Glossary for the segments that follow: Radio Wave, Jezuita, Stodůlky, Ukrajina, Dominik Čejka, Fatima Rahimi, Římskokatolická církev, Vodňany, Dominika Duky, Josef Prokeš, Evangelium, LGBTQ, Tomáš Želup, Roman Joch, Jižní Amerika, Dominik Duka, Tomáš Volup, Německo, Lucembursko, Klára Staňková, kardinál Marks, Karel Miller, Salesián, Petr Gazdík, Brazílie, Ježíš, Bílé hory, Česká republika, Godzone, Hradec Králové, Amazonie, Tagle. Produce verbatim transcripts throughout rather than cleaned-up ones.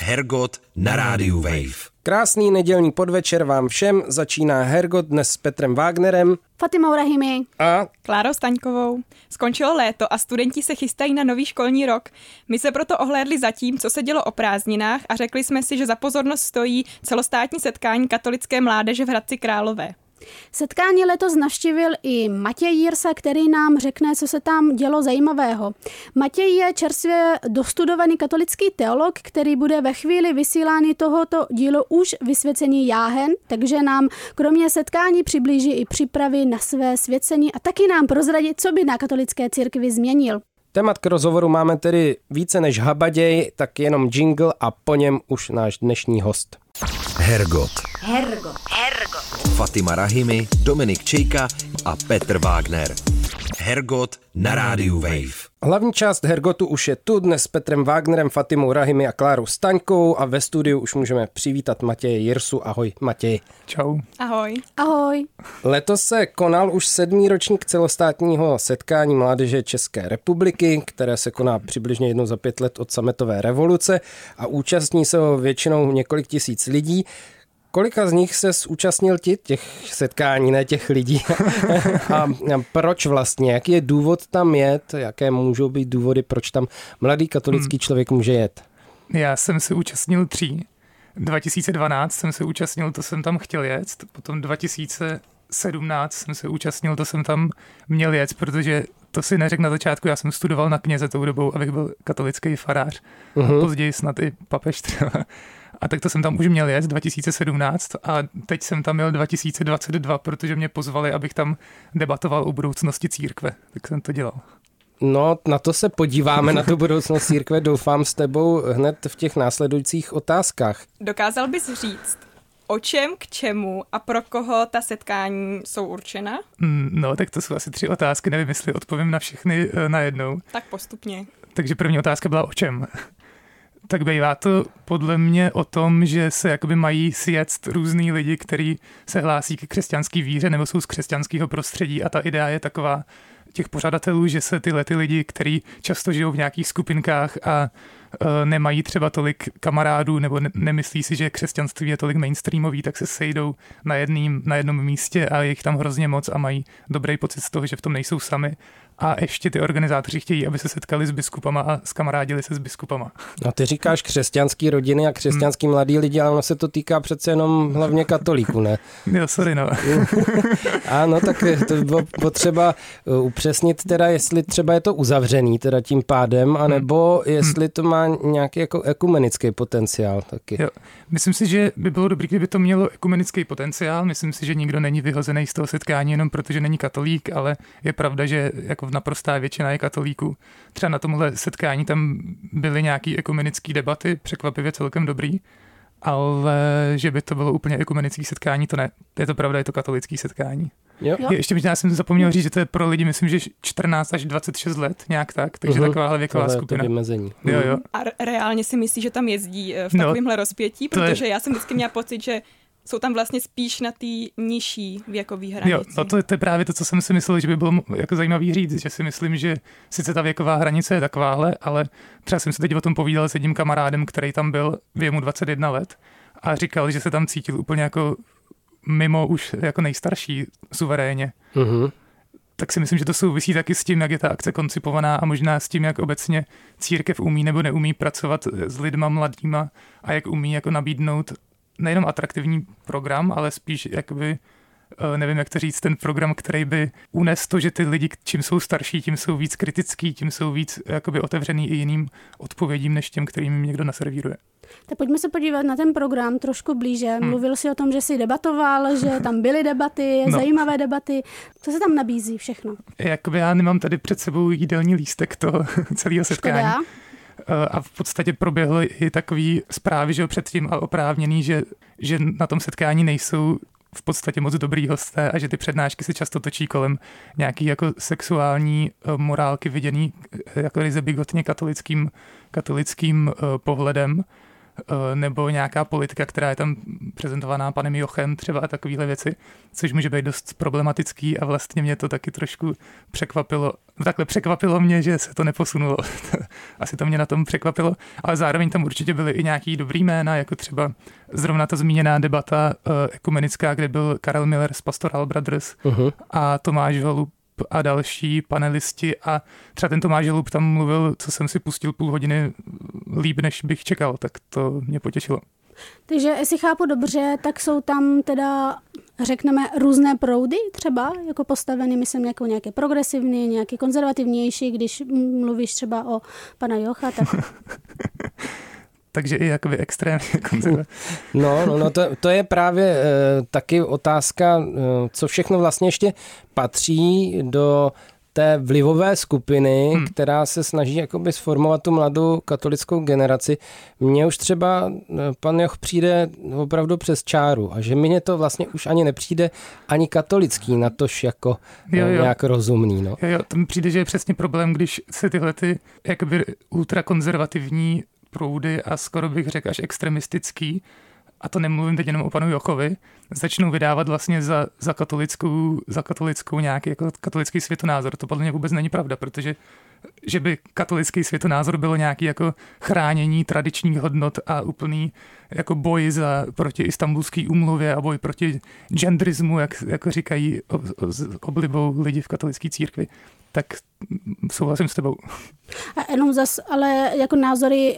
Hergot na Radio Wave. Krásný nedělní podvečer vám všem. Začíná Hergot dnes s Petrem Vágnerem, Fatimou Rahimi a Klárou Staňkovou. Skončilo léto a studenti se chystají na nový školní rok. My se proto ohlédli za tím, co se dělo o prázdninách a řekli jsme si, že za pozornost stojí celostátní setkání katolické mládeže v Hradci Králové. Setkání letos navštívil i Matěj Jirsa, který nám řekne, co se tam dělo zajímavého. Matěj je čerstvě dostudovaný katolický teolog, který bude ve chvíli vysílání tohoto dílu už vysvěcený jáhen, takže nám kromě setkání přiblíží i přípravy na své svěcení a taky nám prozradí, co by na katolické církvi změnil. Témat k rozhovoru máme tedy více než habaděj, tak jenom jingle a po něm už náš dnešní host. Hergot. Hergot. Hergot. Fatima Rahimi, Dominik Čejka a Petr Vágner. Hergot na Radio Wave. Hlavní část Hergotu už je tu dnes s Petrem Vágnerem, Fatimou Rahimi a Klárou Staňkou a ve studiu už můžeme přivítat Matěje Jirsu. Ahoj Matěj. Čau. Ahoj. Ahoj. Letos se konal už sedmý ročník celostátního setkání mládeže České republiky, které se koná přibližně jednou za pět let od sametové revoluce a účastní se ho většinou několik tisíc lidí. Kolika z nich se zúčastnil ti těch setkání, ne těch lidí? A proč vlastně? Jaký je důvod tam jet? Jaké můžou být důvody, proč tam mladý katolický člověk může jet? Já jsem se účastnil tří. dva tisíce dvanáct jsem se účastnil, to jsem tam chtěl jet. Potom dva tisíce sedmnáct jsem se účastnil, to jsem tam měl jet, protože to si neřekl na začátku, já jsem studoval na kněze tou dobou, abych byl katolický farář. Uh-huh. A později snad i papež třeba. A tak to jsem tam už měl jet dva tisíce sedmnáct a teď jsem tam jel dva tisíce dvacet dva, protože mě pozvali, abych tam debatoval o budoucnosti církve. Tak jsem to dělal. No, na to se podíváme, na tu budoucnost církve, doufám s tebou hned v těch následujících otázkách. Dokázal bys říct, o čem, k čemu a pro koho ta setkání jsou určena? No, tak to jsou asi tři otázky, nevím, jestli odpovím na všechny najednou. Tak postupně. Takže první otázka byla o čem? Tak bývá to podle mě o tom, že se jakoby mají sjet různý lidi, kteří se hlásí k křesťanské víře nebo jsou z křesťanského prostředí a ta idea je taková těch pořadatelů, že se tyhle ty lidi, kteří často žijou v nějakých skupinkách a e, nemají třeba tolik kamarádů nebo ne- nemyslí si, že křesťanství je tolik mainstreamový, tak se sejdou na, jedným, na jednom místě a je jich tam hrozně moc a mají dobrý pocit z toho, že v tom nejsou sami. A ještě ty organizátoři chtějí, aby se setkali s biskupama a skamarádili se s biskupama. No ty říkáš křesťanský rodiny a křesťanský mladí lidi, ale ono se to týká přece jenom hlavně katolíků, ne? Jo, sorry, no. Ano, tak to bylo potřeba upřesnit teda, jestli třeba je to uzavřený teda tím pádem, anebo jestli to má nějaký jako ekumenický potenciál taky. Jo. Myslím si, že by bylo dobrý, kdyby to mělo ekumenický potenciál. Myslím si, že nikdo není vyhozený z toho setkání jenom protože není katolík, ale je pravda, že jako naprostá většina je katolíků. Třeba na tomhle setkání tam byly nějaký ekumenické debaty, překvapivě celkem dobrý, ale že by to bylo úplně ekumenické setkání, to ne. Je to pravda, je to katolické setkání. Jo. Jo. Ještě možná jsem zapomněl říct, že to je pro lidi, myslím, že čtrnáct až dvacet šest let, nějak tak, takže uhum. takováhle věková tohle skupina. Jo, jo. A reálně si myslí, že tam jezdí v takovémhle no, rozpětí, protože je... já jsem vždycky měla pocit, že jsou tam vlastně spíš na té nižší věkové hranici. Jo, no to, to je právě to, co jsem si myslel, že by bylo jako zajímavý říct, že si myslím, že sice ta věková hranice je takováhle, ale třeba jsem se teď o tom povídal s jedním kamarádem, který tam byl, je mu dvacet jedna let a říkal, že se tam cítil úplně jako mimo už jako nejstarší suverénně. Mhm. Tak si myslím, že to souvisí taky s tím, jak je ta akce koncipovaná a možná s tím, jak obecně církev umí nebo neumí pracovat s lidma mladýma a jak umí jako nabídnout nejenom atraktivní program, ale spíš jakoby, nevím jak to říct, ten program, který by unesl to, že ty lidi čím jsou starší, tím jsou víc kritický, tím jsou víc jakoby otevřený i jiným odpovědím, než těm, kterým jim někdo naservíruje. Tak pojďme se podívat na ten program trošku blíže. Mluvil hmm. si o tom, že jsi debatoval, že tam byly debaty, no. zajímavé debaty. Co se tam nabízí všechno? Jakoby já nemám tady před sebou jídelní lístek toho celého setkání. Škoda. A v podstatě proběhly i takové zprávy, že předtím a oprávněný, že, že na tom setkání nejsou v podstatě moc dobrý hosté a že ty přednášky se často točí kolem nějaký jako sexuální morálky viděný jako ryze bigotně katolickým, katolickým pohledem. nebo nějaká politika, která je tam prezentovaná panem Jochem třeba a takovéhle věci, což může být dost problematický a vlastně mě to taky trošku překvapilo. Takhle překvapilo mě, že se to neposunulo. Asi to mě na tom překvapilo, ale zároveň tam určitě byly i nějaký dobrý jména, jako třeba zrovna ta zmíněná debata ekumenická, kde byl Karel Miller z Pastoral Brothers uh-huh. a Tomáš Volup a další panelisti a třeba ten Tomáš Želup tam mluvil, co jsem si pustil půl hodiny líp, než bych čekal, tak to mě potěšilo. Takže jestli chápu dobře, tak jsou tam teda, řekneme, různé proudy třeba, jako postaveny, myslím, jako nějaké progresivní, nějaké konzervativnější, když mluvíš třeba o pana Jocha, tak... Takže i jakoby extrémně konzervativní. No, no, no to, to je právě e, taky otázka, e, co všechno vlastně ještě patří do té vlivové skupiny, hmm. která se snaží jakoby sformovat tu mladou katolickou generaci. Mně už třeba pan Joch přijde opravdu přes čáru a že mně to vlastně už ani nepřijde ani katolický, natož jako jo, jo. nějak rozumný. No. Jo, jo, to mi přijde, že je přesně problém, když se tyhle ty jakoby ultrakonzervativní proudy a skoro bych řekl až extremistický, a to nemluvím teď jenom o panu Jochovi, začnou vydávat vlastně za, za katolickou, za katolickou nějaký jako katolický světonázor. To podle mě vůbec není pravda, protože že by katolický světonázor bylo nějaký jako chránění tradičních hodnot a úplný jako boj za, proti Istanbulské úmluvě a boj proti genderismu, jak jako říkají o, o, s oblibou lidi v katolické církvi. Tak souhlasím s tebou. A jenom zas, ale jako názory,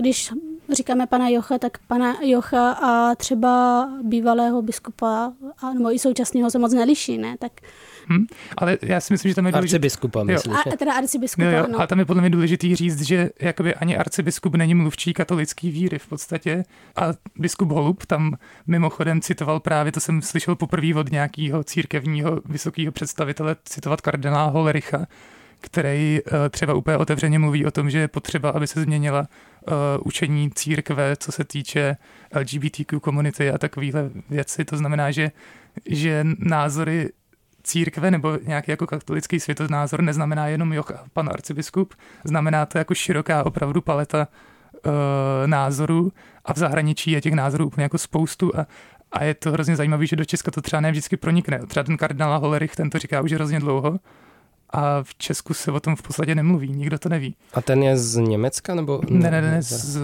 když říkáme pana Jocha, tak pana Jocha a třeba bývalého biskupa, nebo i současného se moc neliší, ne? Tak... Hmm, ale já si myslím, že tam je důležitý... Arcibiskupa, myslíš? A teda arcibiskupa, jo, jo, no. Ale tam je podle mě důležitý říct, že jakoby ani arcibiskup není mluvčí katolický víry v podstatě. A biskup Holub tam mimochodem citoval právě, to jsem slyšel poprvé od nějakého církevního vysokého představitele, citovat kardinála Hollericha, který třeba úplně otevřeně mluví o tom, že je potřeba, aby se změnila uh, učení církve, co se týče L G B T Q komunity a takovýhle věci. To znamená, že, že názory církve nebo nějaký jako katolický světonázor neznamená jenom Joch a pan arcibiskup, znamená to jako široká opravdu paleta uh, názorů a v zahraničí je těch názorů úplně jako spoustu a, a je to hrozně zajímavé, že do Česka to třeba ne vždycky pronikne. Třeba ten kardinál Hollerich, ten to říká už hrozně dlouho a v Česku se o tom v podstatě nemluví, nikdo to neví. A ten je z Německa? Nebo? Ne, ne, ne, z,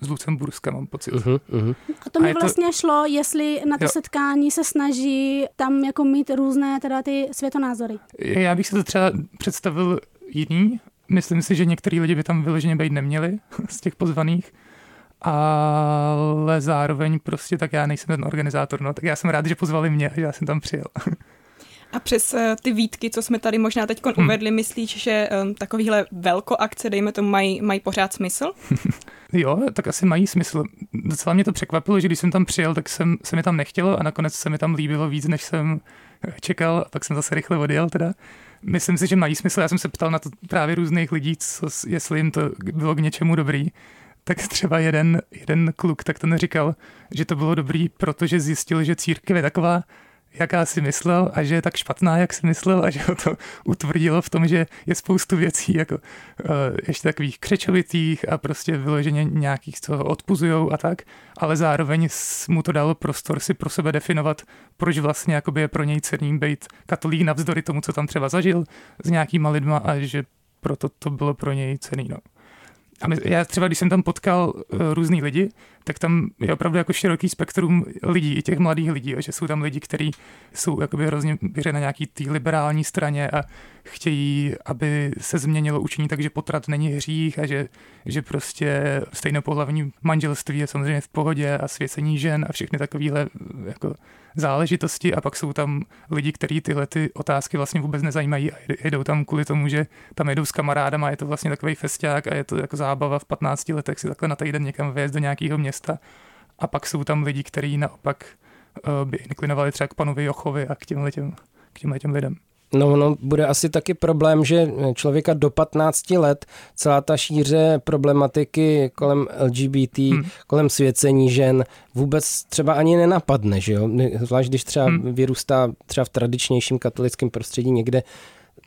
z Lucemburska mám pocit. Uh-huh, uh-huh. A to mi a vlastně to... šlo, jestli na to jo. setkání se snaží tam jako mít různé teda ty světonázory. Já bych se to třeba představil jiný. Myslím si, že některý lidi by tam vyloženě být neměli z těch pozvaných, ale zároveň prostě tak já nejsem ten organizátor, no, tak já jsem rád, že pozvali mě a já jsem tam přijel. A přes ty výtky, co jsme tady možná teď uvedli, hmm. myslíš, že um, takovýhle velkoakce, dejme tomu, mají, mají pořád smysl? Jo, tak asi mají smysl. Docela mě to překvapilo, že když jsem tam přijel, tak jsem, se mi tam nechtělo a nakonec se mi tam líbilo víc, než jsem čekal a pak jsem zase rychle odjel teda. Myslím si, že mají smysl. Já jsem se ptal na to právě různých lidí, co, jestli jim to bylo k něčemu dobrý. Tak třeba jeden, jeden kluk, tak ten říkal, že to bylo dobrý, protože zjistil, že církev je taková, jaká si myslel a že je tak špatná, jak si myslel a že ho to utvrdilo v tom, že je spoustu věcí jako uh, ještě takových křečovitých a prostě vyloženě nějakých, co ho odpuzujou a tak, ale zároveň mu to dalo prostor si pro sebe definovat, proč vlastně jakoby je pro něj cenným být katolík navzdory tomu, co tam třeba zažil s nějakýma lidma a že proto to bylo pro něj cenný, no. A my, já třeba, když jsem tam potkal uh, různý lidi, tak tam je opravdu jako široký spektrum lidí, i těch mladých lidí, že jsou tam lidi, kteří jsou jakoby hrozně na nějaký té liberální straně a chtějí, aby se změnilo učení, takže potrat není hřích a že, že prostě stejnopohlavní manželství je samozřejmě v pohodě a svěcení žen a všechny takovéhle jako záležitosti a pak jsou tam lidi, kteří tyhle ty otázky vlastně vůbec nezajímají a jedou tam kvůli tomu, že tam jedou s kamarádama, je to vlastně takovej festiák a je to jako zábava v patnácti letech si takhle na týden někam vést do nějakého města a pak jsou tam lidi, kteří naopak by inklinovali třeba k panu Jochovi a k těmhletěm, k těmhletěm lidem. No, no, bude asi taky problém, že člověka do patnácti let celá ta šíře problematiky kolem L G B T, hmm. kolem svěcení žen vůbec třeba ani nenapadne, že jo? Zvlášť když třeba hmm. vyrůstá třeba v tradičnějším katolickém prostředí někde,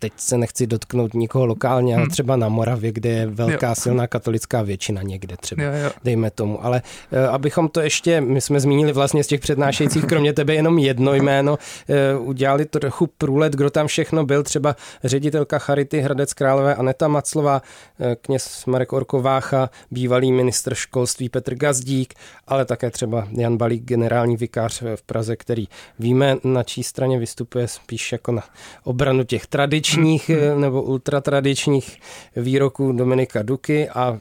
teď se nechci dotknout nikoho lokálně, ale hmm. třeba na Moravě, kde je velká jo. silná katolická většina někde třeba, jo, jo. dejme tomu. Ale abychom to ještě, my jsme zmínili vlastně z těch přednášejících, kromě tebe jenom jedno jméno, udělali trochu průlet, kdo tam všechno byl, třeba ředitelka Charity Hradec Králové Aneta Maclová, kněz Marek Orko Vácha, bývalý ministr školství Petr Gazdík, ale také třeba Jan Balík, generální vikář v Praze, který víme, na čí straně vystupuje spíš jako na obranu těch tradičních nebo ultratradičních výroků Dominika Duky a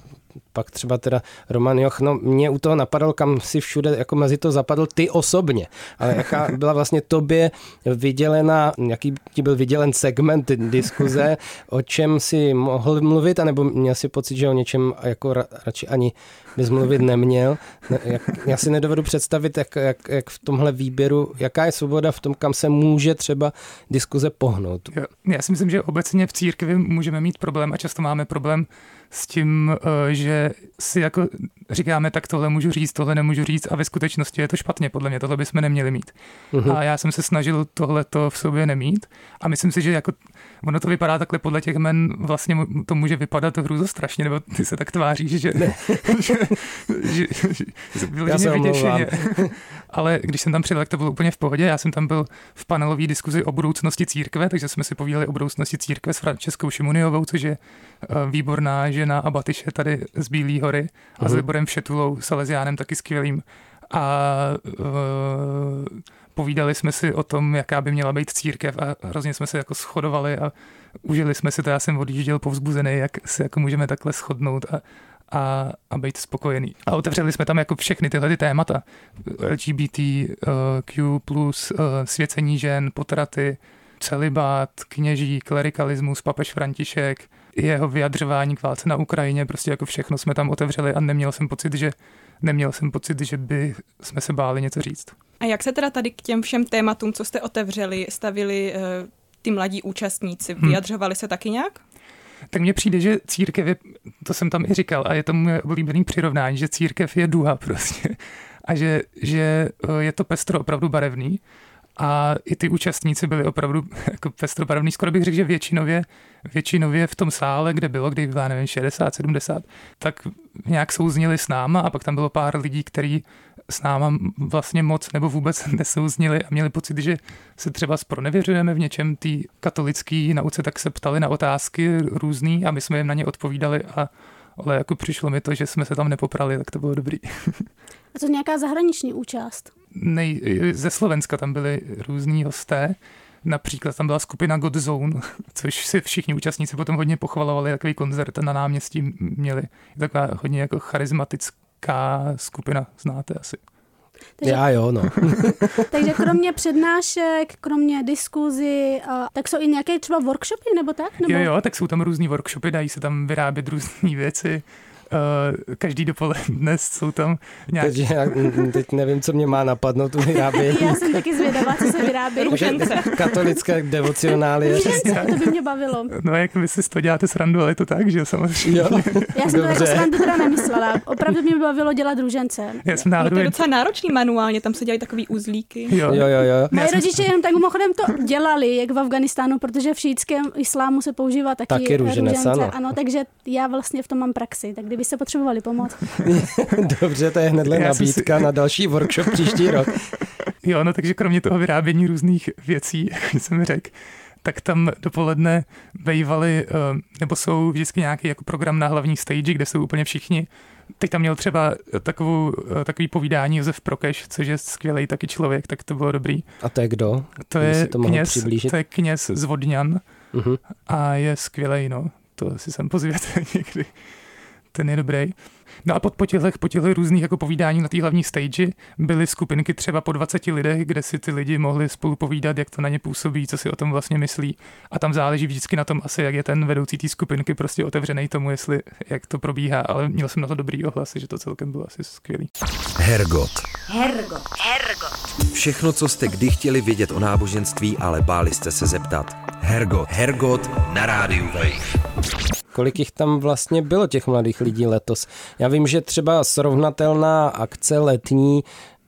pak třeba teda Roman Joch, no mě u toho napadal, kam si všude, jako mezi to zapadl ty osobně, ale jaká byla vlastně tobě vydělena, jaký ti byl vydělen segment diskuze, o čem si mohl mluvit, anebo měl si pocit, že o něčem jako ra, radši ani bys mluvit neměl. Jak, já si nedovedu představit, jak, jak, jak v tomhle výběru, jaká je svoboda v tom, kam se může třeba diskuze pohnout. Jo, já si myslím, že obecně v církvi můžeme mít problém a často máme problém s tím, že si jako říkáme, tak tohle můžu říct, tohle nemůžu říct a ve skutečnosti je to špatně, podle mě tohle bychom neměli mít. Uhum. A já jsem se snažil tohleto v sobě nemít a myslím si, že jako ono to vypadá takhle podle těch men, vlastně to může vypadat hrůzostrašně, nebo ty se tak tváříš, že... že, že, že já se omlouvám. Ale když jsem tam přijel, tak to bylo úplně v pohodě. Já jsem tam byl v panelové diskuzi o budoucnosti církve, takže jsme si povídali o budoucnosti církve s Frančeskou Šimuniovou, což je výborná žena a batyše tady z Bílé hory a uhum. s výborem Šetulou, Salesiánem taky skvělým. A uh, povídali jsme si o tom, jaká by měla být církev a hrozně jsme se jako shodovali a užili jsme si to. Já jsem odjížděl povzbuzený, jak se jako můžeme takhle shodnout a, a, a být spokojený. A otevřeli jsme tam jako všechny tyhle témata. el gé bé té kvé plus, svěcení žen, potraty, celibát, kněží, klerikalismus, papež František, jeho vyjadřování k válce na Ukrajině, prostě jako všechno jsme tam otevřeli a neměl jsem pocit, že Neměl jsem pocit, že by jsme se báli něco říct. A jak se teda tady k těm všem tématům, co jste otevřeli, stavili uh, ty mladí účastníci? Vyjadřovali hmm. se taky nějak? Tak mně přijde, že církev je, to jsem tam i říkal, a je to můj oblíbený přirovnání, že církev je duha prostě. A že, že je to pestro opravdu barevný. A i ty účastníci byli opravdu jako pestrobarevný. Skoro bych řekl, že většinově, většinově v tom sále, kde bylo, kde bylo, nevím, šedesát, sedmdesát, tak nějak souzněli s náma a pak tam bylo pár lidí, kteří s náma vlastně moc nebo vůbec nesouznili a měli pocit, že se třeba spronevěřujeme v něčem té katolické nauce, tak se ptali na otázky různý a my jsme jim na ně odpovídali a ale jako přišlo mi to, že jsme se tam nepoprali, tak to bylo dobrý. A to nějaká zahraniční účast? Nej, ze Slovenska tam byli různí hosté, například tam byla skupina Godzone, což si všichni účastníci potom hodně pochvalovali, takový koncert na náměstí měli. Taková hodně jako charismatická skupina, znáte asi. Takže, Já jo, no. takže kromě přednášek, kromě diskuzí, tak jsou i nějaké třeba workshopy nebo tak? Nebo? Jo, jo, tak jsou tam různý workshopy, dají se tam vyrábět různý věci. Uh, každý dopoledne jsou tam nějaké... Teď, já, teď nevím, co mě má napadnout u vyrábění. Já jsem taky zvědavá, co se vyrábí. Katolické devocionálie. To by mě bavilo. No jak vy si to děláte srandu, ale je to tak, že samozřejmě. Jo. Já jsem to jako srandu teda nemyslela. Opravdu mě bavilo dělat růžence. Já jsem náhodou... No to je docela náročný manuálně, tam se dělají takový uzlíky. Jo, jo, jo. Moji jsem... rodiče jenom tak mimochodem to dělali, jak v Afganistánu, protože v šítském islámu se používá taky, taky růžence. Ano. ano, takže já vlastně v tom mám praxi, tak kdyby se potřebovali pomoct. Dobře, to je hnedle nabídka si... na další workshop příští rok. Jo, no takže kromě toho vyrábění různých věcí, jak jsem řekl, tak tam dopoledne bejvali, nebo jsou vždycky nějaký jako program na hlavní stage, kde jsou úplně všichni. Teď tam měl třeba takovou, takový povídání Josef Prokeš, což je skvělej taky člověk, tak to bylo dobrý. A to je kdo? To je, to kněz, to je kněz z Vodňan uh-huh. a je skvělej, no. To si sem pozvěte někdy. Ten je dobrý. No a pod po těchto, po těchto různých jako povídání na té hlavní stage byly skupinky třeba po dvaceti lidech, kde si ty lidi mohli spolu povídat, jak to na ně působí, co si o tom vlastně myslí. A tam záleží vždycky na tom asi, jak je ten vedoucí té skupinky prostě otevřený tomu, jestli jak to probíhá. Ale měl jsem na to dobrý ohlasy, že to celkem bylo asi skvělý. Hergot. Hergot. Hergot. Všechno, co jste kdy chtěli vědět o náboženství, ale báli jste se zeptat. Hergot. Hergot na rádiu Wave. Kolik jich tam vlastně bylo těch mladých lidí letos? Já vím, že třeba srovnatelná akce letní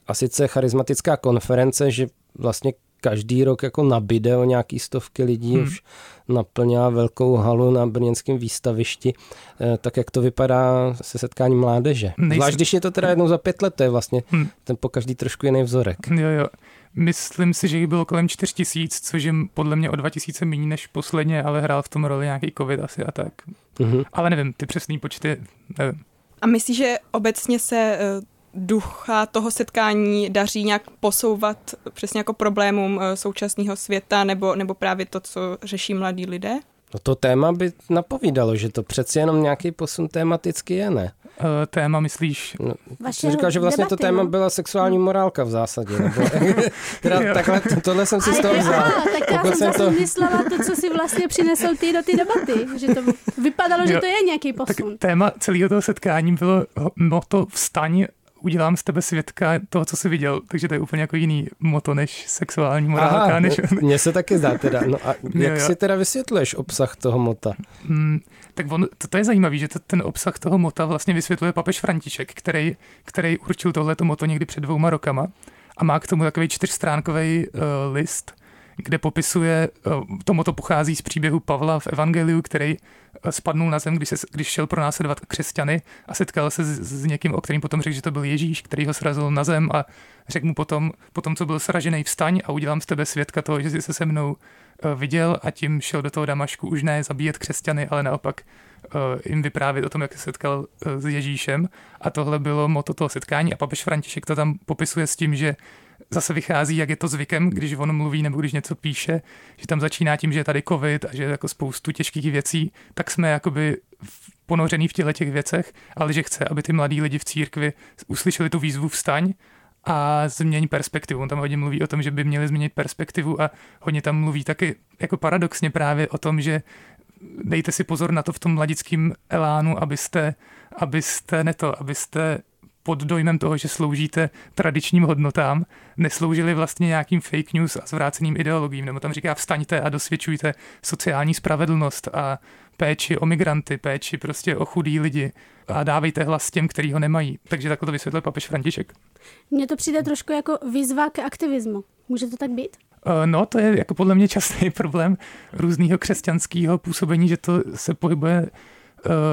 a sice charismatická konference, že vlastně každý rok jako nabide o nějaký stovky lidí, hmm. už naplňá velkou halu na brněnském výstavišti. Tak jak to vypadá se setkáním mládeže? Nejsem... Zvlášť když je to teda jednou za pět let, to je vlastně hmm. ten po každý trošku jiný vzorek. Jo, jo. Myslím si, že jich bylo kolem čtyř tisíc, což je podle mě o dva tisíce méně než posledně, ale hrál v tom roli nějaký covid asi a tak. Mm-hmm. Ale nevím, ty přesný počty, nevím. A myslíš, že obecně se ducha toho setkání daří nějak posouvat přesně jako problémům současného světa nebo, nebo právě to, co řeší mladí lidé? No to téma by napovídalo, že to přeci jenom nějaký posun tematicky je, ne? E, téma, myslíš? No, jsem říkal, že vlastně debaty, to téma byla sexuální morálka v zásadě. Nebo, teda takhle, tohle jsem si a z toho vzal. Ano, tak já Pokud jsem zase to... myslela to, co si vlastně přinesl ty do ty debaty. Že to vypadalo, že jo, to je nějaký posun. Tak téma celého toho setkání bylo moto vstaň, udělám z tebe svědka toho, co jsi viděl. Takže to je úplně jako jiný moto než sexuální morálka. Aha, než... mně se taky zdá teda. No a jak si teda vysvětluješ obsah toho mota? Hmm, tak on, to, to je zajímavé, že to, ten obsah toho mota vlastně vysvětluje papež František, který, který určil tohleto moto někdy před dvouma rokama a má k tomu takový čtyřstránkový uh, list, kde popisuje, uh, to moto pochází z příběhu Pavla v Evangeliu, který spadnul na zem, když, se, když šel pronásledovat křesťany a setkal se s, s někým, o kterým potom řekl, že to byl Ježíš, který ho srazil na zem a řekl mu potom, potom co byl sražený, vstaň a udělám z tebe svědka toho, že jsi se se mnou viděl, a tím šel do toho Damašku už ne zabíjet křesťany, ale naopak jim vyprávět o tom, jak se setkal s Ježíšem, a tohle bylo motto toho setkání a papež František to tam popisuje s tím, že zase vychází, jak je to zvykem, když on mluví nebo když něco píše, že tam začíná tím, že je tady covid a že je jako spoustu těžkých věcí, tak jsme jakoby ponořený v těchto těch věcech, ale že chce, aby ty mladí lidi v církvi uslyšeli tu výzvu vstaň a změní perspektivu. On tam hodně mluví o tom, že by měli změnit perspektivu a hodně tam mluví taky jako paradoxně právě o tom, že dejte si pozor na to v tom mladickém elánu, abyste, abyste ne to, abyste pod dojmem toho, že sloužíte tradičním hodnotám, nesloužili vlastně nějakým fake news a zvráceným ideologiím, nebo tam říká vstaňte a dosvědčujte sociální spravedlnost a péči o migranty, péči prostě o chudý lidi a dávejte hlas těm, kteří ho nemají. Takže takhle to vysvětlil papež František. Mně to přijde trošku jako výzva k aktivismu. Může to tak být? No, to je jako podle mě častý problém různýho křesťanského působení, že to se pohybuje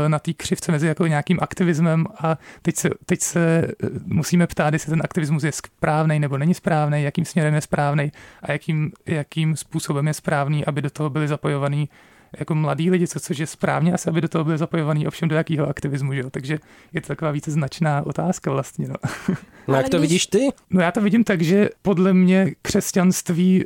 na té křivce mezi jako nějakým aktivismem a teď se, teď se musíme ptát, jestli ten aktivismus je správnej nebo není správnej, jakým směrem je správnej a jakým, jakým způsobem je správný, aby do toho byli zapojovaní jako mladí lidi, co, což je správně, asi aby do toho byli zapojovaní, ovšem do jakého aktivismu, že jo? Takže je to taková více značná otázka vlastně. No, no jak to když... vidíš ty? No já to vidím tak, že podle mě křesťanství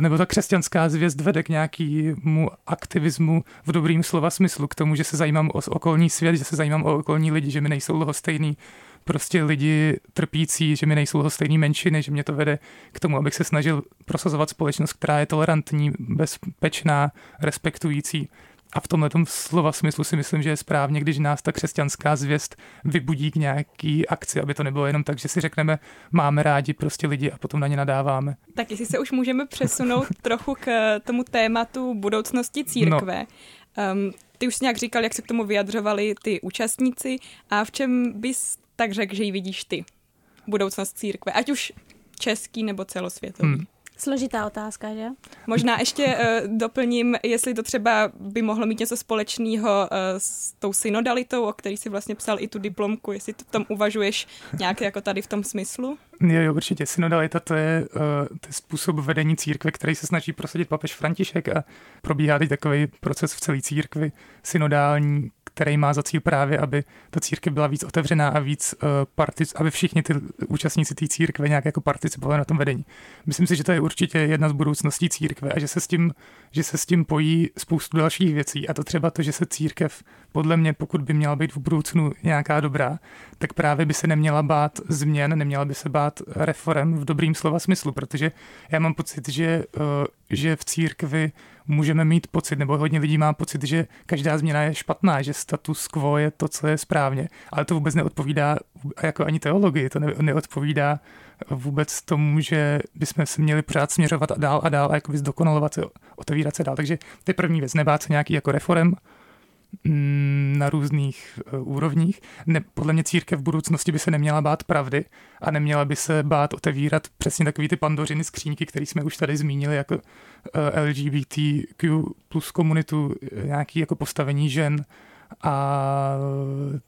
nebo ta křesťanská zvěst vede k nějakému aktivismu v dobrým slova smyslu, k tomu, že se zajímám o okolní svět, že se zajímám o okolní lidi, že mi nejsou lhostejný prostě lidi trpící, že mi nejsou lhostejný menšiny, že mě to vede k tomu, abych se snažil prosazovat společnost, která je tolerantní, bezpečná, respektující. A v tomhletom slova smyslu si myslím, že je správně, když nás ta křesťanská zvěst vybudí k nějaký akci, aby to nebylo jenom tak, že si řekneme, máme rádi prostě lidi a potom na ně nadáváme. Tak jestli se už můžeme přesunout trochu k tomu tématu budoucnosti církve. No. Um, ty už jsi nějak říkal, jak se k tomu vyjadřovali ty účastníci a v čem bys tak řekl, že ji vidíš ty, budoucnost církve, ať už český nebo celosvětový. Hmm. Složitá otázka, že? Možná ještě uh, doplním, jestli to třeba by mohlo mít něco společného uh, s tou synodalitou, o který si vlastně psal i tu diplomku, jestli to v tom uvažuješ nějak jako tady v tom smyslu? Jo, jo, určitě. Synodalita to je, uh, to je způsob vedení církve, který se snaží prosadit papež František a probíhá teď takový proces v celé církvi synodální, který má za cíl právě, aby ta církev byla víc otevřená a víc uh, partic, aby všichni ty účastníci té církve nějak jako participovali na tom vedení. Myslím si, že to je určitě jedna z budoucností církve a že se s tím, že se s tím pojí spoustu dalších věcí. A to třeba to, že se církev, podle mě, pokud by měla být v budoucnu nějaká dobrá, tak právě by se neměla bát změn, neměla by se bát reforem v dobrým slova smyslu, protože já mám pocit, že, uh, že v církvi můžeme mít pocit, nebo hodně lidí má pocit, že každá změna je špatná, že status quo je to, co je správně. Ale to vůbec neodpovídá jako ani teologii, to neodpovídá vůbec tomu, že bychom se měli pořád směřovat a dál a dál a jakoby zdokonalovat se, otevírat se dál. Takže to je první věc, nebát se nějaký jako reforem na různých úrovních. Ne, podle mě církev v budoucnosti by se neměla bát pravdy a neměla by se bát otevírat přesně takový ty pandořiny skříňky, které jsme už tady zmínili, jako L G B T Q plus komunitu, nějaké jako postavení žen a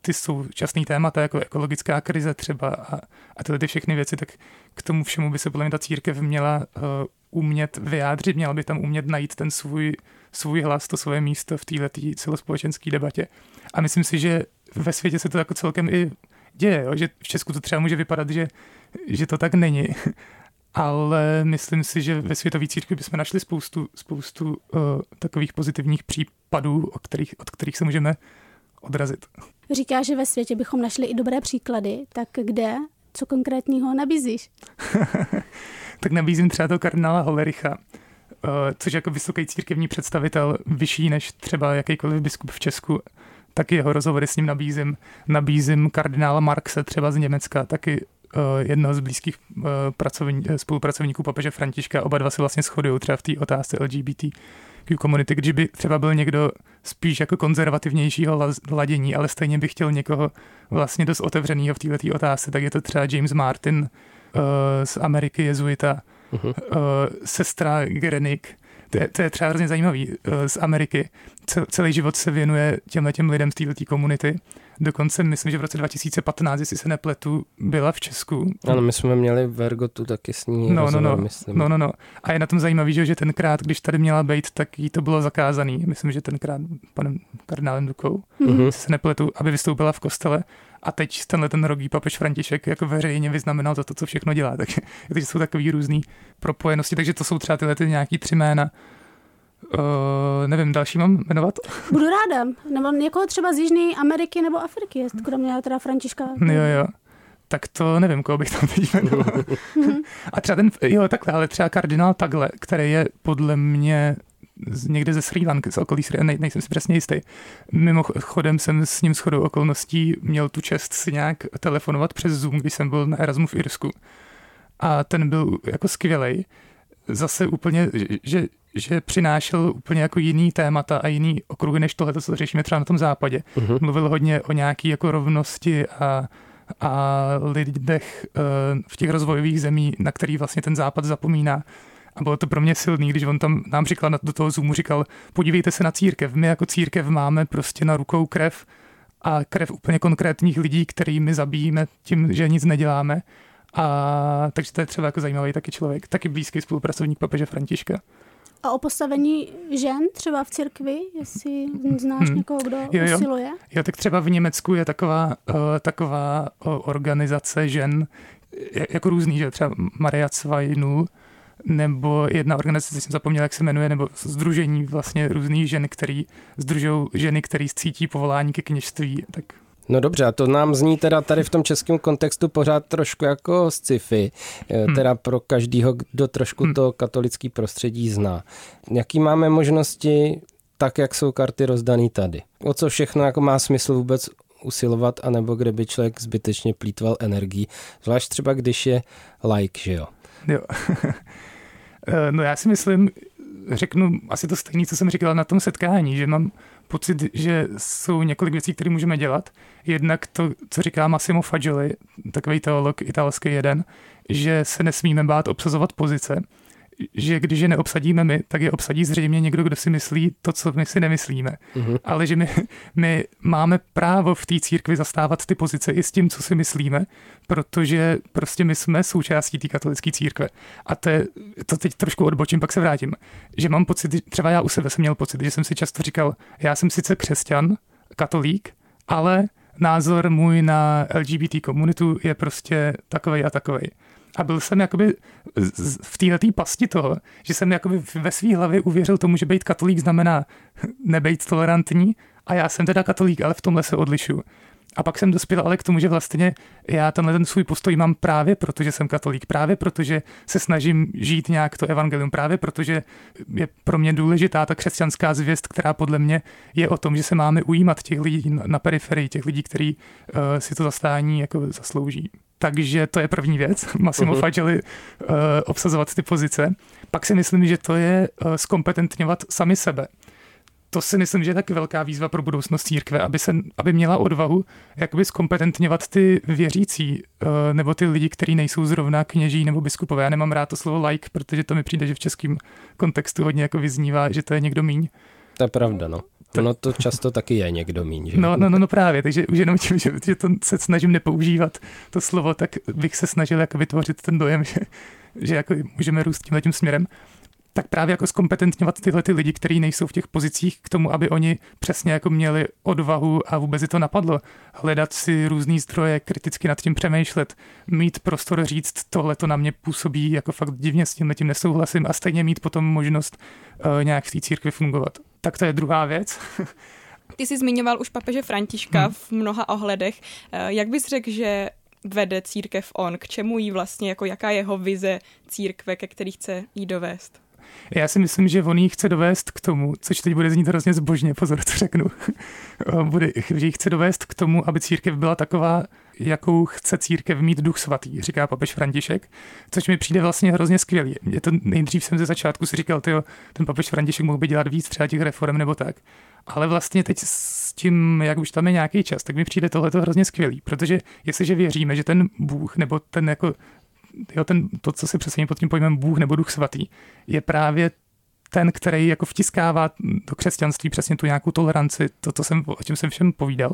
ty současný témata, jako ekologická krize třeba a, a tyhle ty všechny věci, tak k tomu všemu by se podle mě ta církev měla umět vyjádřit, měla by tam umět najít ten svůj svůj hlas, to svoje místo v této celospolečenské debatě. A myslím si, že ve světě se to jako celkem i děje, jo? Že v Česku to třeba může vypadat, že, že to tak není. Ale myslím si, že ve světové církvi bychom našli spoustu, spoustu uh, takových pozitivních případů, od kterých, od kterých se můžeme odrazit. Říká, že ve světě bychom našli i dobré příklady, tak kde? Co konkrétního nabízíš? Tak nabízím třeba toho kardinála Hollericha, což jako vysoký církevní představitel, vyšší než třeba jakýkoliv biskup v Česku, taky jeho rozhovory s ním nabízím. Nabízím kardinála Markse třeba z Německa, taky jednoho z blízkých spolupracovníků papeže Františka. Oba dva se vlastně shodují třeba v té otázce L G B T Q komunity, když by třeba byl někdo spíš jako konzervativnějšího ladění, ale stejně by chtěl někoho vlastně dost otevřenýho v této otázce, tak je to třeba James Martin z Ameriky, jezuita, Uh-huh. sestra Grenik, to je, to je třeba hrozně zajímavý, z Ameriky. Celý život se věnuje těmhle těm lidem z této komunity. Dokonce myslím, že v roce dva tisíce patnáct, jestli se nepletu, byla v Česku. Ano, my jsme měli Vergotu taky s ní. No, no, no, myslím. no, no, no. A je na tom zajímavý, že tenkrát, když tady měla být, tak jí to bylo zakázaný. Myslím, že tenkrát panem kardinálem Dukou, uh-huh. se nepletu, aby vystoupila v kostele. A teď tenhle ten rogý papež František jako veřejně vyznamenal za to, co všechno dělá. Takže, takže jsou takový různý propojenosti, takže to jsou třeba tyhle ty nějaký tři jména. Uh, nevím, další mám jmenovat? Budu ráda. Nebo někoho třeba z Jižní Ameriky nebo Afriky, jest, kromě teda Františka. Jo, jo. Tak to nevím, koho bych tam teď jmenoval. A třeba ten, jo, takhle, ale třeba kardinál Tagle, který je podle mě někde ze Srí Lanky, z okolí Srí Lanky, nejsem si přesně jistý. Mimochodem jsem s ním shodou okolností měl tu čest si nějak telefonovat přes Zoom, když jsem byl na Erasmu v Irsku. A ten byl jako skvělej. Zase úplně, že, že přinášel úplně jako jiný témata a jiný okruhy, než tohle, co řešíme třeba na tom západě. Uh-huh. Mluvil hodně o nějaký jako rovnosti a, a lidech v těch rozvojových zemí, na který vlastně ten západ zapomíná. A bylo to pro mě silný, když on tam nám říkal, do toho Zoomu říkal, podívejte se na církev, my jako církev máme prostě na rukou krev a krev úplně konkrétních lidí, který my zabijíme tím, že nic neděláme. A takže to je třeba jako zajímavý taky člověk, taky blízký spolupracovník papeže Františka. A o postavení žen třeba v církvi, jestli znáš hmm. někoho, kdo jo, jo. usiluje? Jo, tak třeba v Německu je taková, uh, taková uh, organizace žen, jako různý, že třeba Maria Cvajnů, nebo jedna organizace, jsem zapomněl, jak se jmenuje, nebo sdružení vlastně různých žen, který sdružují ženy, které cítí povolání ke kněžství. Tak. No dobře, a to nám zní teda tady v tom českém kontextu pořád trošku jako sci-fi, hmm. teda pro každýho, kdo trošku hmm. to katolické prostředí zná. Jaký máme možnosti, tak jak jsou karty rozdaný tady? O co všechno jako má smysl vůbec usilovat, anebo kde by člověk zbytečně plýtval energii, zvlášť třeba když je like, že jo? Jo. No já si myslím, řeknu asi to stejné, co jsem říkala na tom setkání, že mám pocit, že jsou několik věcí, které můžeme dělat. Jednak to, co říká Massimo Faggioli, takový teolog italský jeden, že se nesmíme bát obsazovat pozice, že když je neobsadíme my, tak je obsadí zřejmě někdo, kdo si myslí to, co my si nemyslíme. Uhum. Ale že my, my máme právo v té církvi zastávat ty pozice i s tím, co si myslíme, protože prostě my jsme součástí té katolické církve. A to, je, to teď trošku odbočím, pak se vrátím. Že mám pocit, třeba já u sebe jsem měl pocit, že jsem si často říkal, já jsem sice křesťan, katolík, ale názor můj na L G B T komunitu je prostě takovej a takovej. A byl jsem jakoby v téhletý pasti toho, že jsem jakoby ve svý hlavě uvěřil tomu, že být katolík znamená nebejt tolerantní a já jsem teda katolík, ale v tomhle se odlišuju. A pak jsem dospěl ale k tomu, že vlastně já tenhle ten svůj postoj mám právě proto, že jsem katolík, právě protože se snažím žít nějak to evangelium, právě protože je pro mě důležitá ta křesťanská zvěst, která podle mě je o tom, že se máme ujímat těch lidí na periferii, těch lidí, kteří uh, si to zastání jako zaslouží. Takže to je první věc, Massimo Faggioli, uh, obsazovat ty pozice. Pak si myslím, že to je uh, zkompetentňovat sami sebe. to si myslím, že je tak velká výzva pro budoucnost církve, aby, se, aby měla odvahu jakoby zkompetentňovat ty věřící, nebo ty lidi, kteří nejsou zrovna kněží nebo biskupové. Já nemám rád to slovo laik, protože to mi přijde, že v českém kontextu hodně jako vyznívá, že to je někdo míň. To je pravda, no. No to často taky je někdo míň. Že? No, no, no, no právě, takže už jenom tím, že to se snažím nepoužívat to slovo, tak bych se snažil jako vytvořit ten dojem, že, že jako můžeme růst tímhletím směrem. Tak právě jako zkompetentňovat tyhle ty lidi, kteří nejsou v těch pozicích k tomu, aby oni přesně jako měli odvahu a vůbec je to napadlo. Hledat si různý zdroje, kriticky nad tím přemýšlet, mít prostor říct, tohle to na mě působí jako fakt divně, s tímhle tím nesouhlasím a stejně mít potom možnost uh, nějak v té církvi fungovat. Tak to je druhá věc. Ty jsi zmiňoval už papeže Františka hmm. v mnoha ohledech. Jak bys řekl, že vede církev on? K čemu jí vlastně, jako jaká je jeho vize církve, ke který chce jí dovést? Já si myslím, že on jí chce dovést k tomu, což teď bude znít hrozně zbožně, pozor, co řeknu. Bude, že jí chce dovést k tomu, aby církev byla taková, jakou chce církev mít Duch Svatý, říká papež František, což mi přijde vlastně hrozně skvělý. Je to, nejdřív jsem ze začátku si říkal, tyjo, ten papež František mohl by dělat víc třeba těch reform nebo tak. Ale vlastně teď s tím, jak už tam je nějaký čas, tak mi přijde tohleto hrozně skvělý, protože jestliže věříme, že ten Bůh nebo ten jako... Jo, ten, to, co si přesně pod tím pojmem Bůh nebo Duch Svatý, je právě ten, který jako vtiskává do křesťanství přesně tu nějakou toleranci, to, to jsem, o čem jsem všem povídal,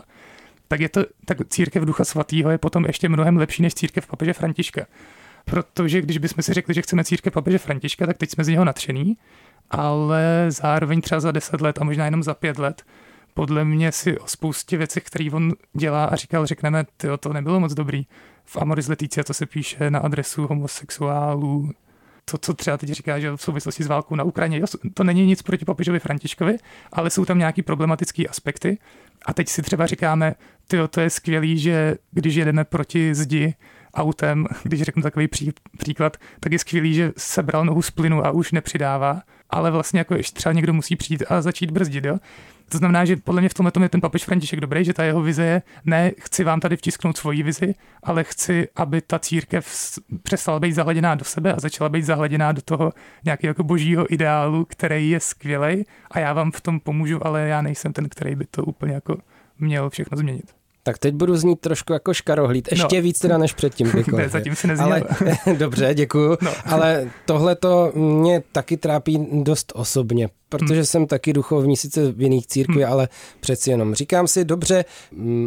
tak, je to, tak církev Ducha Svatýho je potom ještě mnohem lepší než církev papeže Františka. Protože když bychom si řekli, že chceme církev papeže Františka, tak teď jsme z něho nadšení, ale zároveň třeba za deset let a možná jenom za pět let, podle mě si o spoustě věcí, které on dělá a říkal, řekneme, tyjo, to nebylo moc dobrý. V Amoris Laetitia to se píše na adresu homosexuálů. To, co třeba teď říká, že v souvislosti s válkou na Ukrajině, to není nic proti papežovi Františkovi, ale jsou tam nějaký problematický aspekty. A teď si třeba říkáme, tyjo, to je skvělý, že když jedeme proti zdi autem, když řeknu takový pří, příklad, tak je skvělý, že sebral nohu z plynu a už nepřidává, ale vlastně jako ještě třeba někdo musí přijít a začít brzdit, jo? To znamená, že podle mě v tomhle tom je ten papež František dobrý, že ta jeho vize je, ne, chci vám tady vtisknout svoji vizi, ale chci, aby ta církev přestala být zahleděná do sebe a začala být zahleděná do toho nějakého jako božího ideálu, který je skvělej a já vám v tom pomůžu, ale já nejsem ten, který by to úplně jako měl všechno změnit. Tak teď budu znít trošku jako škarohlíd, ještě no. víc teda než předtím. Ne, zatím si nezněl. Dobře, děkuju, no. Ale tohleto mě taky trápí dost osobně, protože mm. jsem taky duchovní, sice v jiných církvi, mm. ale přeci jenom říkám si, dobře,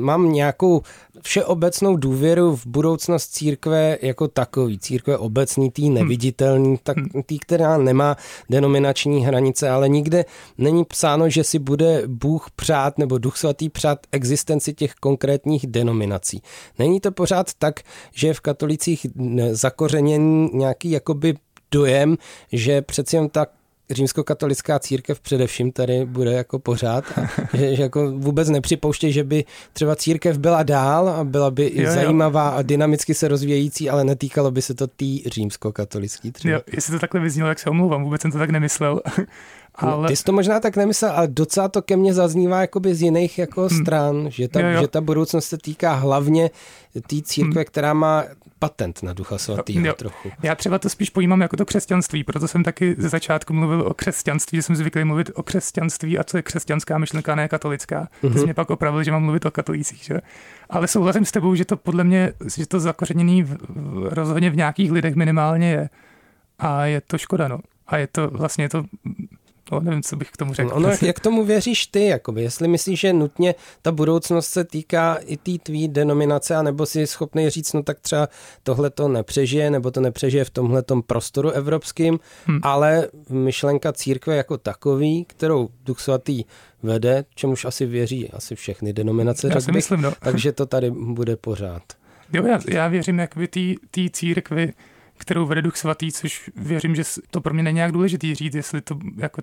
mám nějakou všeobecnou důvěru v budoucnost církve jako takový, církve obecný, tý neviditelný, tak, tý, která nemá denominační hranice, ale nikde není psáno, že si bude Bůh přát nebo Duch Svatý přát existenci těch konkrétních denominací. Není to pořád tak, že je v katolicích zakořeněn nějaký jakoby dojem, že přeci jen tak římskokatolická církev především tady bude jako pořád a že, že jako vůbec nepřipouště, že by třeba církev byla dál a byla by i jo, zajímavá jo. a dynamicky se rozvíjející, ale netýkalo by se to tý římskokatolický třeba. Jo, jestli to takhle vyznělo, jak se omlouvám, vůbec jsem to tak nemyslel. Ale... Ty jsi to možná tak nemyslel, ale docela to ke mně zaznívá jakoby z jiných jako hmm. stran, že ta, jo, jo. že ta budoucnost se týká hlavně té církve, hmm. která má patent na Ducha Svatýho jo. trochu. Já třeba to spíš pojímám jako to křesťanství, proto jsem taky ze začátku mluvil o křesťanství, že jsem zvyklý mluvit o křesťanství a co je křesťanská myšlenka, ne katolická. Mm-hmm. Ty jsi mě pak opravil, že mám mluvit o katolících, že? Ale souhlasím s tebou, že to podle mě, že to zakořeněný v, rozhodně v nějakých lidech minimálně je. A je to škoda, no. A je to vlastně je to... No, nevím, co bych k tomu řekl. No, no, jak tomu věříš ty? Jakoby? Jestli myslíš, že nutně ta budoucnost se týká i té tvý denominace, anebo jsi schopný říct, no tak třeba tohle to nepřežije, nebo to nepřežije v tomhletom prostoru evropským, hmm. ale myšlenka církve jako takový, kterou Duch Svatý vede, čemuž asi věří asi všechny denominace, já si bych, myslím, no. takže to tady bude pořád. Jo, já, já věřím jakoby té církvi, kterou vede Duch Svatý, což věřím, že to pro mě není nějak důležitý říct, jestli to jako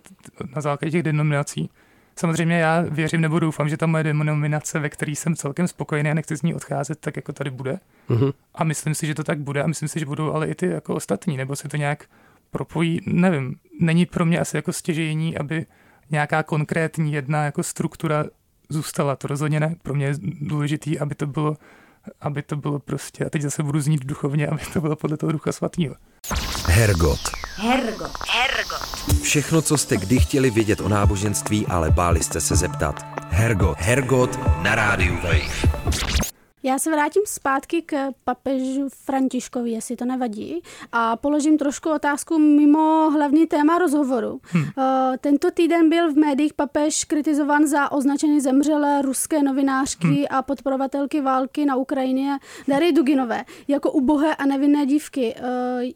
na základě těch denominací. Samozřejmě já věřím nebo doufám, že ta moje denominace, ve které jsem celkem spokojený a nechci z ní odcházet, tak jako tady bude. Mm-hmm. A myslím si, že to tak bude a myslím si, že budou ale i ty jako ostatní, nebo se to nějak propojí, nevím. Není pro mě asi jako stěžejní, aby nějaká konkrétní jedna jako struktura zůstala, to rozhodně ne. Pro mě je důležitý, aby to bylo aby to bylo prostě, a teď zase budu znít duchovně, aby to bylo podle toho Ducha Svatýho. Hergot. Hergot. Hergot. všechno, co jste kdy chtěli vědět o náboženství, ale báli jste se zeptat. Hergot. Hergot na rádiu Wave. Já se vrátím zpátky k papežu Františkovi, jestli to nevadí, a položím trošku otázku mimo hlavní téma rozhovoru. Hm. Tento týden byl v médiích papež kritizovan za označení zemřelé ruské novinářky hm. a podporovatelky války na Ukrajině Darji Duginové jako ubohé a nevinné dívky.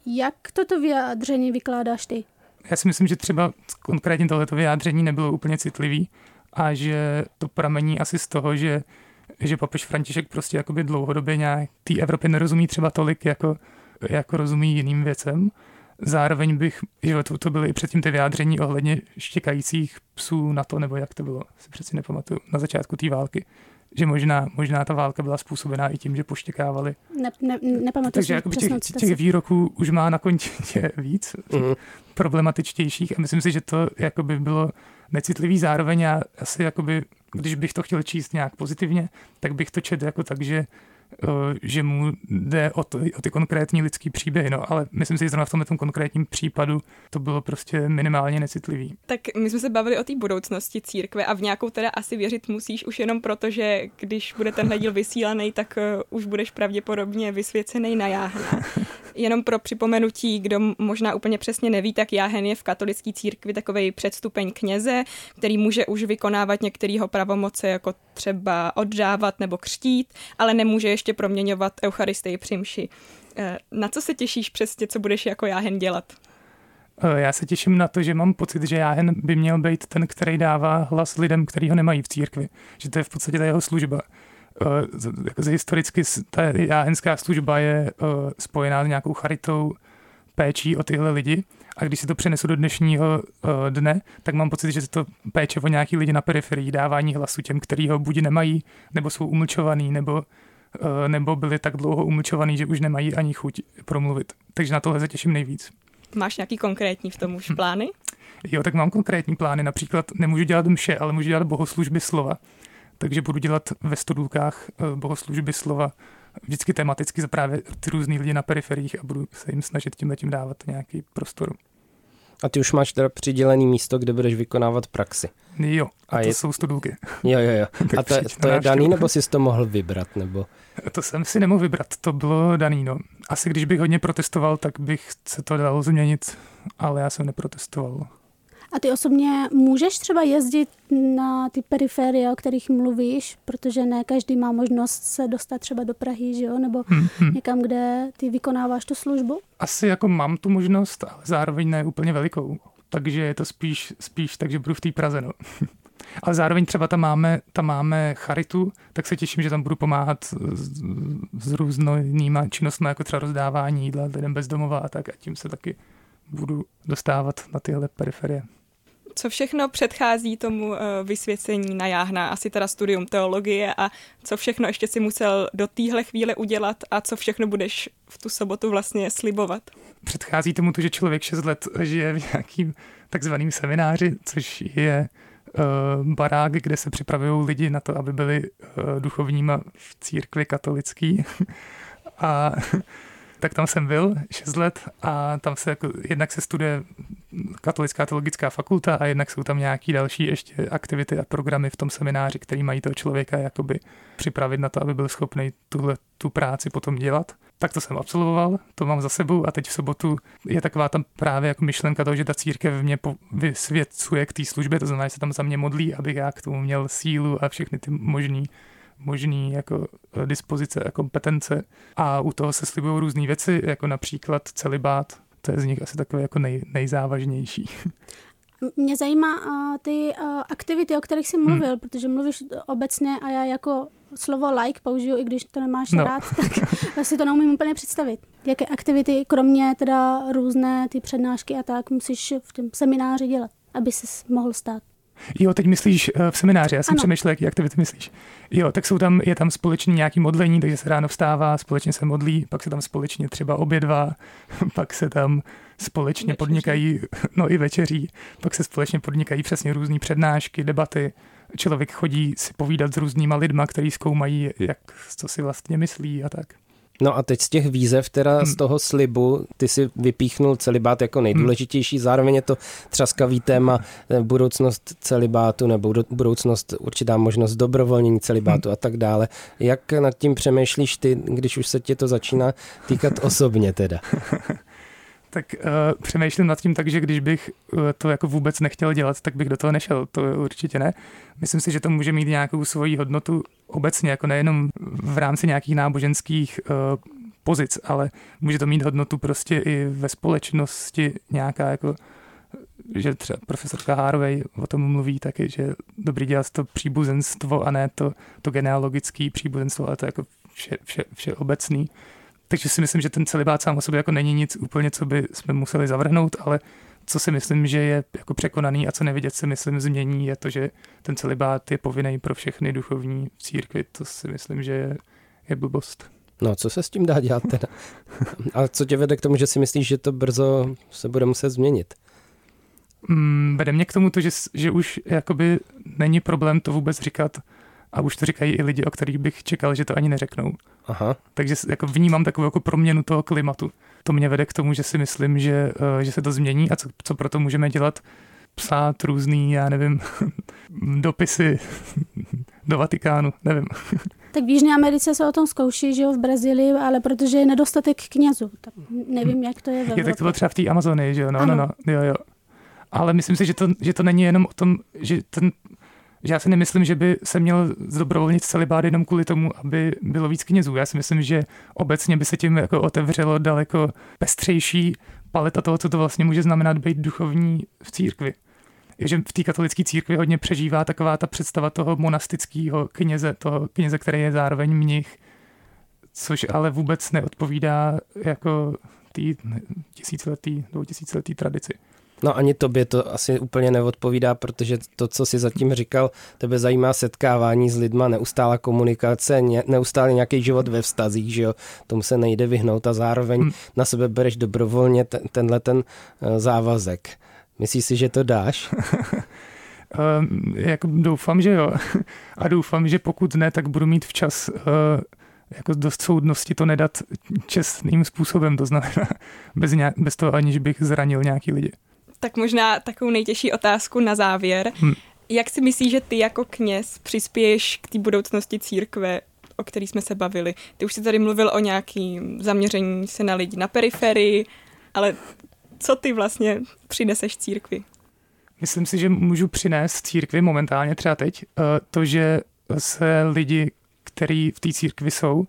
Jak toto vyjádření vykládáš ty? Já si myslím, že třeba konkrétně tohleto vyjádření nebylo úplně citlivý a že to pramení asi z toho, že že papež František prostě jakoby dlouhodobě nějak té Evropě nerozumí třeba tolik, jako, jako rozumí jiným věcem. Zároveň bych, že to, to byly i předtím ty vyjádření ohledně štěkajících psů na to, nebo jak to bylo, si přeci nepamatuju, na začátku té války. Že možná, možná ta válka byla způsobená i tím, že poštěkávali. Ne, ne, nepamatuju. Takže těch, těch výroků už má na kontě víc mm. problematičtějších a myslím si, že to jakoby bylo necitlivý. Zároveň já asi jakoby, když bych to chtěl číst nějak pozitivně, tak bych to četl jako tak, že, že mu jde o, to, o ty konkrétní lidský příběhy. No, ale myslím si, že zrovna v tomhle tom konkrétním případu to bylo prostě minimálně necitlivý. Tak my jsme se bavili o té budoucnosti církve a v nějakou teda asi věřit musíš už jenom proto, že když bude tenhle díl vysílaný, tak už budeš pravděpodobně vysvěcený na jáhna. Jenom pro připomenutí, kdo možná úplně přesně neví, tak jáhen je v katolické církvi takovej předstupeň kněze, který může už vykonávat některého pravomoce, jako třeba oddávat nebo křtít, ale nemůže ještě proměňovat eucharistii při mši. Na co se těšíš přesně, co budeš jako jáhen dělat? Já se těším na to, že mám pocit, že jáhen by měl být ten, který dává hlas lidem, který ho nemají v církvi. Že to je v podstatě ta jeho služba. Historicky ta jáhenská služba je spojená s nějakou charitou, péčí o tyhle lidi a když si to přenesu do dnešního dne, tak mám pocit, že to péče o nějaký lidi na periferii, dávání hlasu těm, který ho buď nemají, nebo jsou umlčovaný, nebo, nebo byli tak dlouho umlčovaný, že už nemají ani chuť promluvit. Takže na tohle se těším nejvíc. Máš nějaký konkrétní v tom už plány? Jo, tak mám konkrétní plány. Například nemůžu dělat mše, ale můžu dělat bohoslužby slova. Takže budu dělat ve Stodůlkách bohoslužby slova vždycky tematicky za právě ty různý lidi na periferiích a budu se jim snažit tímhle tím dávat nějaký prostor. A ty už máš teda přidělený místo, kde budeš vykonávat praxi. Jo, a, a to je... jsou Stodůlky. Jo, jo, jo. A to, to je daný, nebo jsi to mohl vybrat? Nebo? To jsem si nemohl vybrat, to bylo daný, no. Asi když bych hodně protestoval, tak bych se to dalo změnit, ale já jsem neprotestoval. A ty osobně můžeš třeba jezdit na ty periferie, o kterých mluvíš, protože ne každý má možnost se dostat třeba do Prahy, že jo? Nebo hmm, hmm. někam, kde ty vykonáváš tu službu? Asi jako mám tu možnost, ale zároveň ne úplně velikou. Takže je to spíš, spíš tak, že budu v té Praze, no. Ale zároveň třeba tam máme, tam máme charitu, tak se těším, že tam budu pomáhat s, s různýma činnostmi, jako třeba rozdávání jídla lidem bez domova a tak. A tím se taky budu dostávat na tyhle periferie. Co všechno předchází tomu vysvěcení na jáhna, asi teda studium teologie a co všechno ještě si musel do téhle chvíle udělat a co všechno budeš v tu sobotu vlastně slibovat? Předchází tomu to, že člověk šest let žije v nějakým takzvaným semináři, což je uh, barák, kde se připravují lidi na to, aby byli uh, duchovníma v církvi katolický. A tak tam jsem byl šest let a tam se jako, jednak se studuje katolická teologická fakulta a jednak jsou tam nějaké další ještě aktivity a programy v tom semináři, který mají toho člověka jakoby připravit na to, aby byl schopný tuhle tu práci potom dělat. Tak to jsem absolvoval, to mám za sebou a teď v sobotu je taková tam právě jako myšlenka toho, že ta církev mě vysvěcuje k té službě, to znamená, že se tam za mě modlí, abych já k tomu měl sílu a všechny ty možný možný jako dispozice a kompetence. A u toho se slibují různý věci, jako například celibát. To je z nich asi takové jako nej, nejzávažnější. Mě zajímá uh, ty uh, aktivity, o kterých jsi mluvil, hmm. protože mluvíš obecně a já jako slovo like použiju, i když to nemáš no. rád, tak si to neumím úplně představit. Jaké aktivity, kromě teda různé ty přednášky a tak, musíš v tom semináři dělat, aby ses mohl stát? Jo, teď myslíš v semináři, já jsem přemýšlel, jaký aktivity myslíš. Jo, tak jsou tam, je tam společně nějaký modlení, takže se ráno vstává, společně se modlí, pak se tam společně třeba obědvá, pak se tam společně večeří. podnikají, no i večeří, pak se společně podnikají přesně různý přednášky, debaty. Člověk chodí si povídat s různýma lidma, který zkoumají, jak, co si vlastně myslí a tak. No a teď z těch výzev, teda hmm. z toho slibu, ty si vypíchnul celibát jako nejdůležitější, zároveň je to třaskavý téma budoucnost celibátu nebo budoucnost, určitá možnost dobrovolnění celibátu hmm. a tak dále. Jak nad tím přemýšlíš ty, když už se tě to začíná týkat osobně teda? Tak uh, přemýšlím nad tím tak, že když bych uh, to jako vůbec nechtěl dělat, tak bych do toho nešel, to určitě ne. Myslím si, že to může mít nějakou svoji hodnotu obecně, jako nejenom v rámci nějakých náboženských uh, pozic, ale může to mít hodnotu prostě i ve společnosti nějaká, jako, že třeba profesorka Hárovej o tom mluví taky, že dobrý dělat to příbuzenstvo a ne to, to genealogické příbuzenstvo, ale to jako vše, vše, všeobecný. Takže si myslím, že ten celibát sám o sobě jako není nic úplně, co by jsme museli zavrhnout, ale co si myslím, že je jako překonaný a co nevidět si myslím změní, je to, že ten celibát je povinný pro všechny duchovní v církvi. To si myslím, že je, je blbost. No, co se s tím dá dělat teda? A co tě vede k tomu, že si myslíš, že to brzo se bude muset změnit? Mm, vede mě k tomu to, že, že už jakoby není problém to vůbec říkat. A už to říkají i lidi, o kterých bych čekal, že to ani neřeknou. Aha. Takže jako vnímám takovou jako proměnu toho klimatu. To mě vede k tomu, že si myslím, že, že se to změní a co, co pro to můžeme dělat? Psát různý, já nevím, dopisy do Vatikánu, nevím. Tak v Jižní Americe se o tom zkouší, že jo, v Brazílii, ale protože je nedostatek knězů. Tak nevím, jak to je ve Evropě. Tak to bylo třeba v té Amazonii, že jo? No, ano. no, no, jo, jo. Ale myslím si, že to, že to není jenom o tom, že ten... že já si nemyslím, že by se měl zdobrovolnit celibát jenom kvůli tomu, aby bylo víc knězů. Já si myslím, že obecně by se tím jako otevřelo daleko pestřejší paleta toho, co to vlastně může znamenat být duchovní v církvi. Že v té katolické církvi hodně přežívá taková ta představa toho monastického kněze, toho kněze, který je zároveň mnich, což ale vůbec neodpovídá jako té tisíciletý, dvoutisíciletý tradici. No ani tobě to asi úplně neodpovídá, protože to, co jsi zatím říkal, tebe zajímá setkávání s lidma, neustálá komunikace, neustálý nějaký život ve vztazích, že jo, tomu se nejde vyhnout a zároveň hmm. na sebe bereš dobrovolně ten, tenhle ten závazek. Myslíš si, že to dáš? um, jako doufám, že jo. A doufám, že pokud ne, tak budu mít včas... Uh... jako dost soudnosti to nedat čestným způsobem, to znamená bez, nějak, bez toho, aniž bych zranil nějaký lidi. Tak možná takovou nejtěžší otázku na závěr. Hmm. Jak si myslíš, že ty jako kněz přispěješ k té budoucnosti církve, o které jsme se bavili? Ty už jsi tady mluvil o nějakým zaměření se na lidi na periferii, ale co ty vlastně přineseš církvi? Myslím si, že můžu přinést církvi momentálně třeba teď to, že se lidi, který v té církvi jsou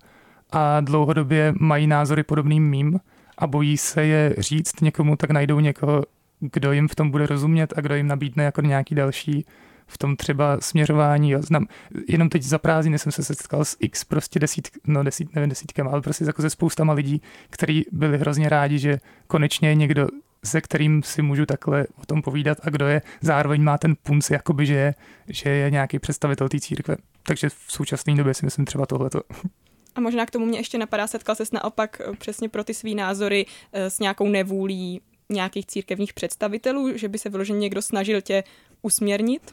a dlouhodobě mají názory podobným mým a bojí se je říct někomu, tak najdou někoho, kdo jim v tom bude rozumět a kdo jim nabídne jako nějaký další v tom třeba směřování. Jo. Znám, jenom teď za prázdniny jsem se setkal s x prostě desít, no desít, nevím desítkama, ale prostě jako se spoustama lidí, kteří byli hrozně rádi, že konečně je někdo, se kterým si můžu takhle o tom povídat a kdo je, zároveň má ten punc, jakoby, že, že je nějaký představitel té církve. Takže v současné době si myslím třeba tohleto. A možná k tomu mě ještě napadá, setkal ses naopak přesně pro ty svý názory s nějakou nevůlí nějakých církevních představitelů, že by se vyloženě někdo snažil tě usměrnit?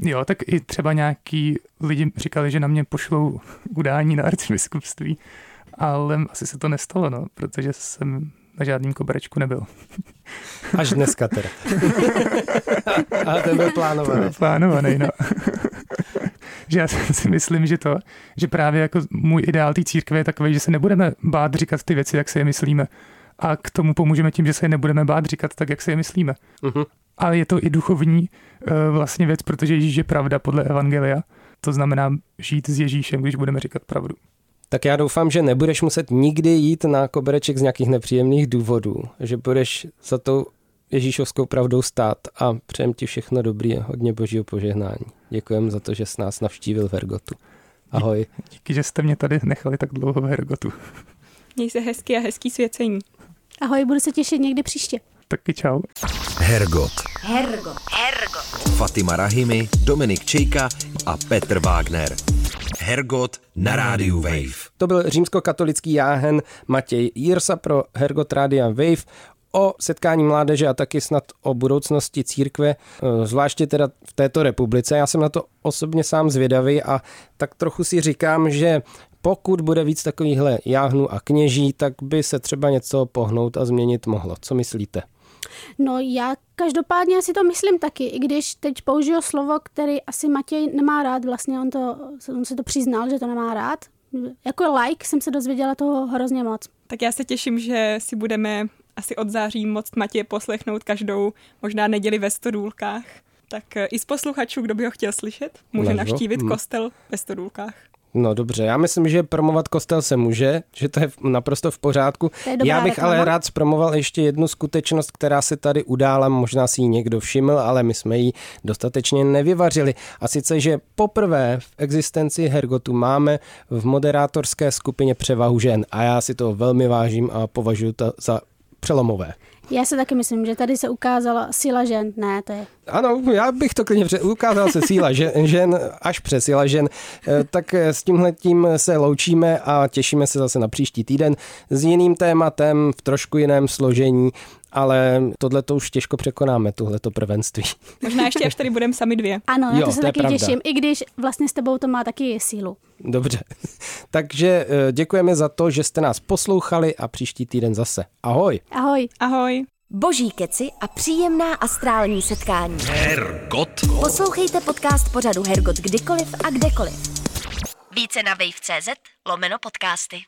Jo, tak i třeba nějaký lidi říkali, že na mě pošlou udání na arcibiskupství, ale asi se to nestalo, no, protože jsem na žádným koberečku nebyl. Až dneska teda. Ale ten byl plánovaný. To byl plánovaný, no. Že já si myslím, že to, že právě jako můj ideál té církve je takový, že se nebudeme bát říkat ty věci, jak si je myslíme. A k tomu pomůžeme tím, že se je nebudeme bát říkat tak, jak si je myslíme. Uh-huh. Ale je to i duchovní uh, vlastně věc, protože Ježíš je pravda podle Evangelia. To znamená žít s Ježíšem, když budeme říkat pravdu. Tak já doufám, že nebudeš muset nikdy jít na kobereček z nějakých nepříjemných důvodů. Že budeš za tou Ježíšovskou pravdou stát a přejem ti všechno dobrý a hodně božího požehnání. Děkujem za to, že jsi nás navštívil v Hergotu. Ahoj. Díky, že jste mě tady nechali tak dlouho v Hergotu. Měj se hezky a hezký svěcení. Ahoj, budu se těšit někdy příště. Taky čau. Hergot. Hergot. Hergot. Fatima Rahimi, Dominik Čejka a Petr Vágner. Hergot na rádiu Wave. To byl římskokatolický jáhen Matěj Jirsa pro Hergot rádia Wave o setkání mládeže a taky snad o budoucnosti církve, zvláště teda v této republice. Já jsem na to osobně sám zvědavý a tak trochu si říkám, že pokud bude víc takovýchhle jáhnů a kněží, tak by se třeba něco pohnout a změnit mohlo. Co myslíte? No já každopádně si to myslím taky, i když teď použiju slovo, který asi Matěj nemá rád, vlastně on, to, on se to přiznal, že to nemá rád. Jako like jsem se dozvěděla toho hrozně moc. Tak já se těším, že si budeme asi od září moct Matěje poslechnout každou možná neděli ve Stodůlkách. Tak i z posluchačů, kdo by ho chtěl slyšet, může Ležo. navštívit hmm. kostel ve Stodůlkách. No dobře, já myslím, že promovat kostel se může, že to je naprosto v pořádku. Já bych reklama. ale rád zpromoval ještě jednu skutečnost, která se tady udála, možná si ji někdo všiml, ale my jsme ji dostatečně nevyvařili. A sice, že poprvé v existenci Hergotu máme v moderátorské skupině převahu žen. A já si to velmi vážím a považuji to za přelomové. Já se taky myslím, že tady se ukázala síla žen, ne, to je... Ano, já bych to klidně řekl, ukázala se síla žen, žen až přesíla žen. Tak s tímhletím se loučíme a těšíme se zase na příští týden s jiným tématem, v trošku jiném složení, ale tohle to už těžko překonáme, tohleto prvenství. Možná ještě až tady budeme sami dvě. Ano, jo, na to se to taky těším, i když vlastně s tebou to má taky sílu. Dobře, takže děkujeme za to, že jste nás poslouchali a příští týden zase. Ahoj. Ahoj. Ahoj. Boží keci a příjemná astrální setkání. Hergot. Poslouchejte podcast pořadu Hergot kdykoliv a kdekoliv. Více na wave tečka cz lomeno podcasty.